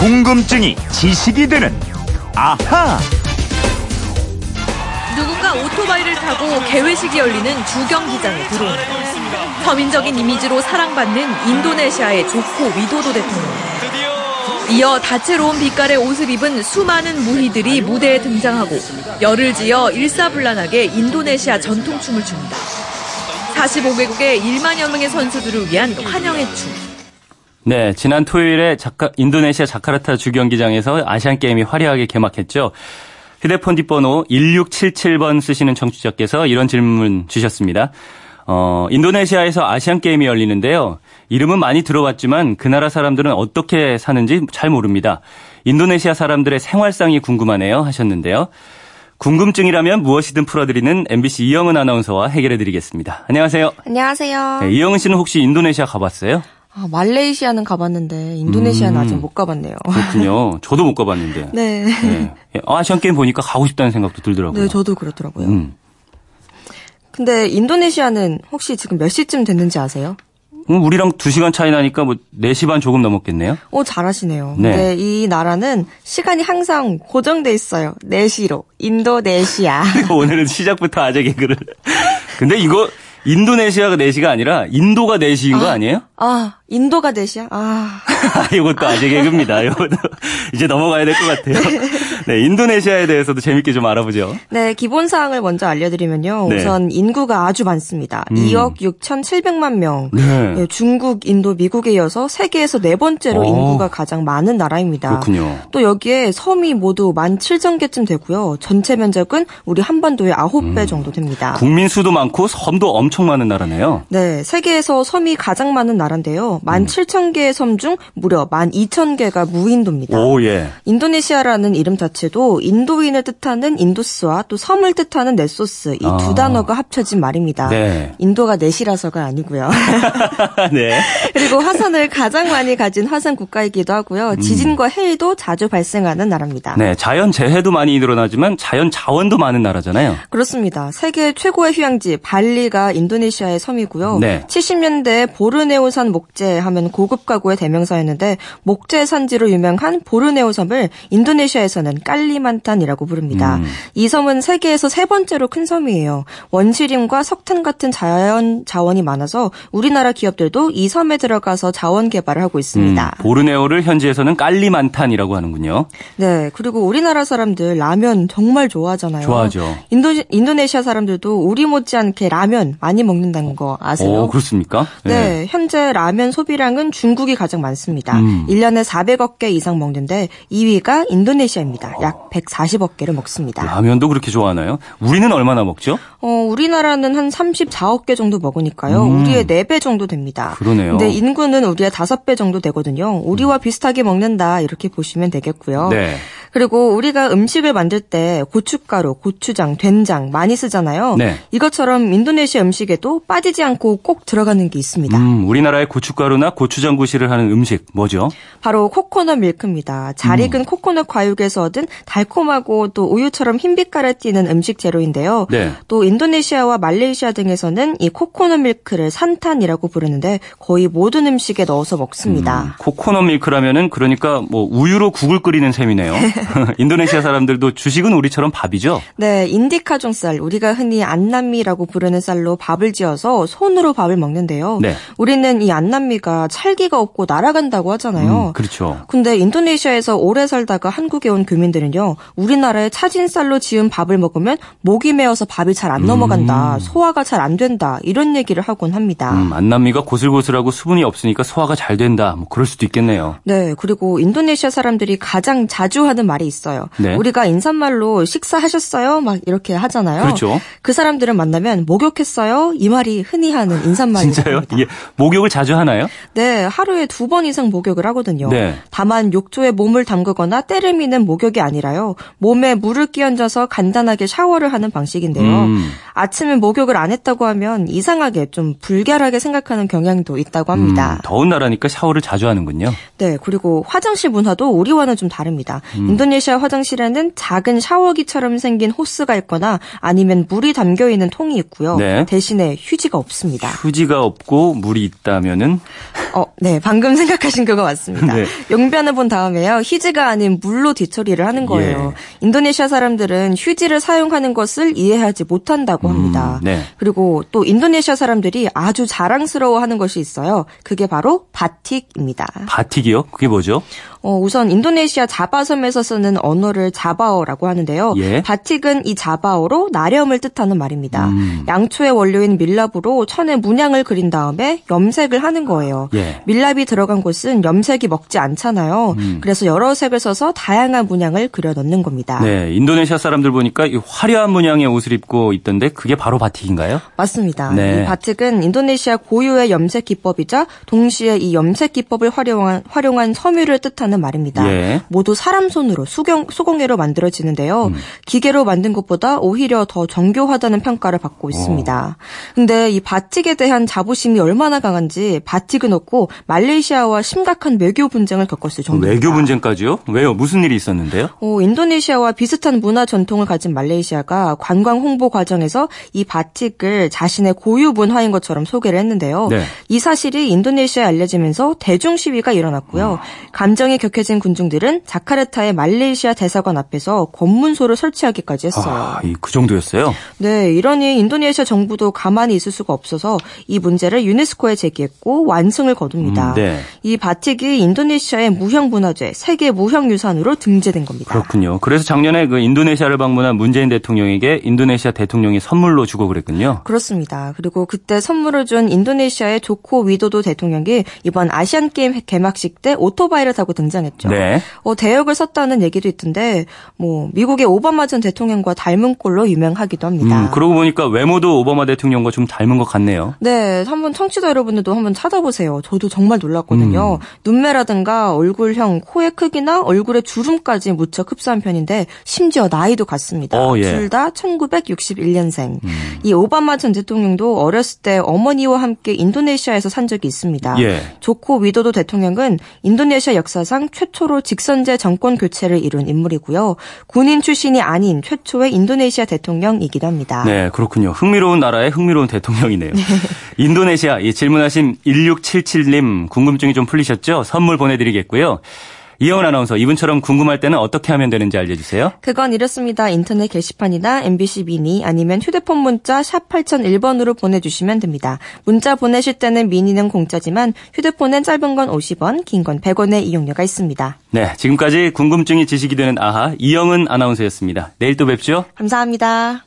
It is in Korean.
궁금증이 지식이 되는 아하. 누군가 오토바이를 타고 개회식이 열리는 주경기장에 들어옵니다. 서민적인 이미지로 사랑받는 인도네시아의 조코 위도도 대통령. 이어 다채로운 빛깔의 옷을 입은 수많은 무희들이 무대에 등장하고 열을 지어 일사불란하게 인도네시아 전통춤을 춥니다. 45개국의 1만여 명의 선수들을 위한 환영의 춤. 네, 지난 토요일에 인도네시아 자카르타 주경기장에서 아시안게임이 화려하게 개막했죠. 휴대폰 뒷번호 1677번 쓰시는 청취자께서 이런 질문 주셨습니다. 인도네시아에서 아시안게임이 열리는데요. 이름은 많이 들어봤지만 그 나라 사람들은 어떻게 사는지 잘 모릅니다. 인도네시아 사람들의 생활상이 궁금하네요 하셨는데요. 궁금증이라면 무엇이든 풀어드리는 MBC 이영은 아나운서와 해결해드리겠습니다. 안녕하세요. 안녕하세요. 네, 이영은 씨는 혹시 인도네시아 가봤어요? 말레이시아는 가봤는데 인도네시아는 아직 못 가봤네요. 그렇군요. 저도 못 가봤는데. 네. 네. 아시안게임 보니까 가고 싶다는 생각도 들더라고요. 네, 저도 그렇더라고요. 근데 인도네시아는 혹시 지금 몇 시쯤 됐는지 아세요? 우리랑 2시간 차이 나니까 4시 반 조금 넘었겠네요? 잘하시네요. 네. 근데 이 나라는 시간이 항상 고정돼 있어요. 4시로. 인도네시아. 오늘은 시작부터 아재 개그를. 근데 이거 인도네시아가 4시가 아니라 인도가 4시인 거 아니에요? 인도가 4시야? 이것도 아재 개그입니다. 이것도 이제 넘어가야 될 것 같아요. 네, 인도네시아에 대해서도 재밌게 좀 알아보죠. 네, 기본 사항을 먼저 알려드리면요. 우선 네. 인구가 아주 많습니다. 2억 6,700만 명. 네. 네, 중국, 인도, 미국에 이어서 세계에서 네 번째로 인구가 가장 많은 나라입니다. 그렇군요. 또 여기에 섬이 모두 17,000개쯤 되고요. 전체 면적은 우리 한반도의 9배 정도 됩니다. 국민 수도 많고 섬도 엄청 많은 나라네요. 네, 세계에서 섬이 가장 많은 나라인데요. 17,000개의 섬 중 무려 12,000개가 무인도입니다. 오, 예. 인도네시아라는 이름 자체도 인도인을 뜻하는 인도스와 또 섬을 뜻하는 네소스 이 두 단어가 합쳐진 말입니다. 네. 인도가 넷이라서가 아니고요. 네. 그리고 화산을 가장 많이 가진 화산 국가이기도 하고요. 지진과 해일도 자주 발생하는 나라입니다. 네, 자연 재해도 많이 일어나지만 자연 자원도 많은 나라잖아요. 그렇습니다. 세계 최고의 휴양지 발리가 인도네시아의 섬이고요. 네. 70년대 보르네오산 목재 하면 고급 가구의 대명사였는데 목재 산지로 유명한 보르네오 섬을 인도네시아에서는 깔리만탄이라고 부릅니다. 이 섬은 세계에서 세 번째로 큰 섬이에요. 원시림과 석탄 같은 자연 자원이 많아서 우리나라 기업들도 이 섬에 들어가서 자원 개발을 하고 있습니다. 보르네오를 현지에서는 깔리만탄이라고 하는군요. 네, 그리고 우리나라 사람들 라면 정말 좋아하잖아요. 좋아하죠. 인도네시아 사람들도 우리 못지않게 라면 많이 먹는다는 거 아세요? 그렇습니까? 네, 현재 라면 소비량은 중국이 가장 많습니다. 1년에 400억 개 이상 먹는데 2위가 인도네시아입니다. 약 140억 개를 먹습니다. 라면도 그렇게 좋아하나요? 우리는 얼마나 먹죠? 우리나라는 한 34억 개 정도 먹으니까요. 우리의 4배 정도 됩니다. 그러네요. 근데 인구는 우리의 5배 정도 되거든요. 우리와 비슷하게 먹는다 이렇게 보시면 되겠고요. 네. 그리고 우리가 음식을 만들 때 고춧가루, 고추장, 된장 많이 쓰잖아요. 네. 이것처럼 인도네시아 음식에도 빠지지 않고 꼭 들어가는 게 있습니다. 우리나라의 고춧가루나 고추장 구실을 하는 음식 뭐죠? 바로 코코넛 밀크입니다. 잘 익은 코코넛 과육에서 얻은 달콤하고 또 우유처럼 흰 빛깔을 띠는 음식 재료인데요. 네. 또 인도네시아와 말레이시아 등에서는 이 코코넛 밀크를 산탄이라고 부르는데 거의 모든 음식에 넣어서 먹습니다. 코코넛 밀크라면은 그러니까 우유로 국을 끓이는 셈이네요. 인도네시아 사람들도 주식은 우리처럼 밥이죠? 네, 인디카종 쌀, 우리가 흔히 안남미라고 부르는 쌀로 밥을 지어서 손으로 밥을 먹는데요. 네. 우리는 이 안남미가 찰기가 없고 날아간다고 하잖아요. 그렇죠. 근데 인도네시아에서 오래 살다가 한국에 온 교민들은요. 우리나라의 차진 쌀로 지은 밥을 먹으면 목이 메어서 밥이 잘 안 넘어간다, 소화가 잘 안 된다 이런 얘기를 하곤 합니다. 안남미가 고슬고슬하고 수분이 없으니까 소화가 잘 된다, 그럴 수도 있겠네요. 네, 그리고 인도네시아 사람들이 가장 자주 하는 말이 있어요. 네. 우리가 인사말로 식사하셨어요? 막 이렇게 하잖아요. 그렇죠. 그 사람들을 만나면 목욕했어요? 이 말이 흔히 하는 인사말입니다. 진짜요? 예. 목욕을 자주 하나요? 네. 하루에 2번 이상 목욕을 하거든요. 네. 다만 욕조에 몸을 담그거나 때를 미는 목욕이 아니라요. 몸에 물을 끼얹어서 간단하게 샤워를 하는 방식인데요. 아침에 목욕을 안 했다고 하면 이상하게 좀 불결하게 생각하는 경향도 있다고 합니다. 더운 나라니까 샤워를 자주 하는군요. 네. 그리고 화장실 문화도 우리와는 좀 다릅니다. 인도네시아 화장실에는 작은 샤워기처럼 생긴 호스가 있거나 아니면 물이 담겨있는 통이 있고요. 네. 대신에 휴지가 없습니다. 휴지가 없고 물이 있다면은? 네, 방금 생각하신 그거 맞습니다. 네. 용변을 본 다음에요. 휴지가 아닌 물로 뒤처리를 하는 거예요. 예. 인도네시아 사람들은 휴지를 사용하는 것을 이해하지 못한다고 합니다. 네. 그리고 또 인도네시아 사람들이 아주 자랑스러워하는 것이 있어요. 그게 바로 바틱입니다. 바틱이요? 그게 뭐죠? 우선 인도네시아 자바섬에서 쓰는 언어를 자바어라고 하는데요. 예. 바틱은 이 자바어로 나렴을 뜻하는 말입니다. 양초의 원료인 밀랍으로 천의 문양을 그린 다음에 염색을 하는 거예요. 예. 밀랍이 들어간 곳은 염색이 먹지 않잖아요. 그래서 여러 색을 써서 다양한 문양을 그려 넣는 겁니다. 네, 인도네시아 사람들 보니까 이 화려한 문양의 옷을 입고 있던데 그게 바로 바틱인가요? 맞습니다. 네. 이 바틱은 인도네시아 고유의 염색 기법이자 동시에 이 염색 기법을 활용한 섬유를 뜻하는 말입니다. 예. 모두 사람 손으로 수공예로 만들어지는데요. 기계로 만든 것보다 오히려 더 정교하다는 평가를 받고 있습니다. 근데 이 바틱에 대한 자부심이 얼마나 강한지 바틱은 없고 말레이시아와 심각한 외교 분쟁을 겪었을 정도입니다. 외교 분쟁까지요? 왜요? 무슨 일이 있었는데요? 인도네시아와 비슷한 문화 전통을 가진 말레이시아가 관광 홍보 과정에서 이 바틱을 자신의 고유 문화인 것처럼 소개를 했는데요. 네. 이 사실이 인도네시아에 알려지면서 대중 시위가 일어났고요. 감정이 격해진 군중들은 자카르타의 말레이시아 대사관 앞에서 검문소를 설치하기까지 했어요. 그 정도였어요? 네, 이러니 인도네시아 정부도 가만히 있을 수가 없어서 이 문제를 유네스코에 제기했고 완승을 거둡니다. 네. 이 바틱이 인도네시아의 무형문화재, 세계 무형유산으로 등재된 겁니다. 그렇군요. 그래서 작년에 그 인도네시아를 방문한 문재인 대통령에게 인도네시아 대통령이 선물로 주고 그랬군요. 그렇습니다. 그리고 그때 선물을 준 인도네시아의 조코 위도도 대통령이 이번 아시안게임 개막식 때 오토바이를 타고 등장했죠. 네. 대역을 썼다는 얘기도 있던데 미국의 오바마 전 대통령과 닮은 꼴로 유명하기도 합니다. 그러고 보니까 외모도 오바마 대통령과 좀 닮은 것 같네요. 네. 한번 청취자 여러분들도 한번 찾아보세요. 저도 정말 놀랐거든요. 눈매라든가 얼굴형, 코의 크기나 얼굴의 주름까지 무척 흡사한 편인데 심지어 나이도 같습니다. 예. 둘 다 1961년생. 이 오바마 전 대통령도 어렸을 때 어머니와 함께 인도네시아에서 산 적이 있습니다. 예. 조코 위도도 대통령은 인도네시아 역사 상 최초로 직선제 정권 교체를 이룬 인물이고요. 군인 출신이 아닌 최초의 인도네시아 대통령이기도 합니다. 네, 그렇군요. 흥미로운 나라의 흥미로운 대통령이네요. 네. 인도네시아 질문하신 1677님 궁금증이 좀 풀리셨죠? 선물 보내드리겠고요. 이혜원 아나운서, 이분처럼 궁금할 때는 어떻게 하면 되는지 알려주세요. 그건 이렇습니다. 인터넷 게시판이나 MBC 미니 아니면 휴대폰 문자 샵 8001번으로 보내주시면 됩니다. 문자 보내실 때는 미니는 공짜지만 휴대폰은 짧은 건 50원, 긴 건 100원의 이용료가 있습니다. 네, 지금까지 궁금증이 지식이 되는 아하 이영은 아나운서였습니다. 내일 또 뵙죠. 감사합니다.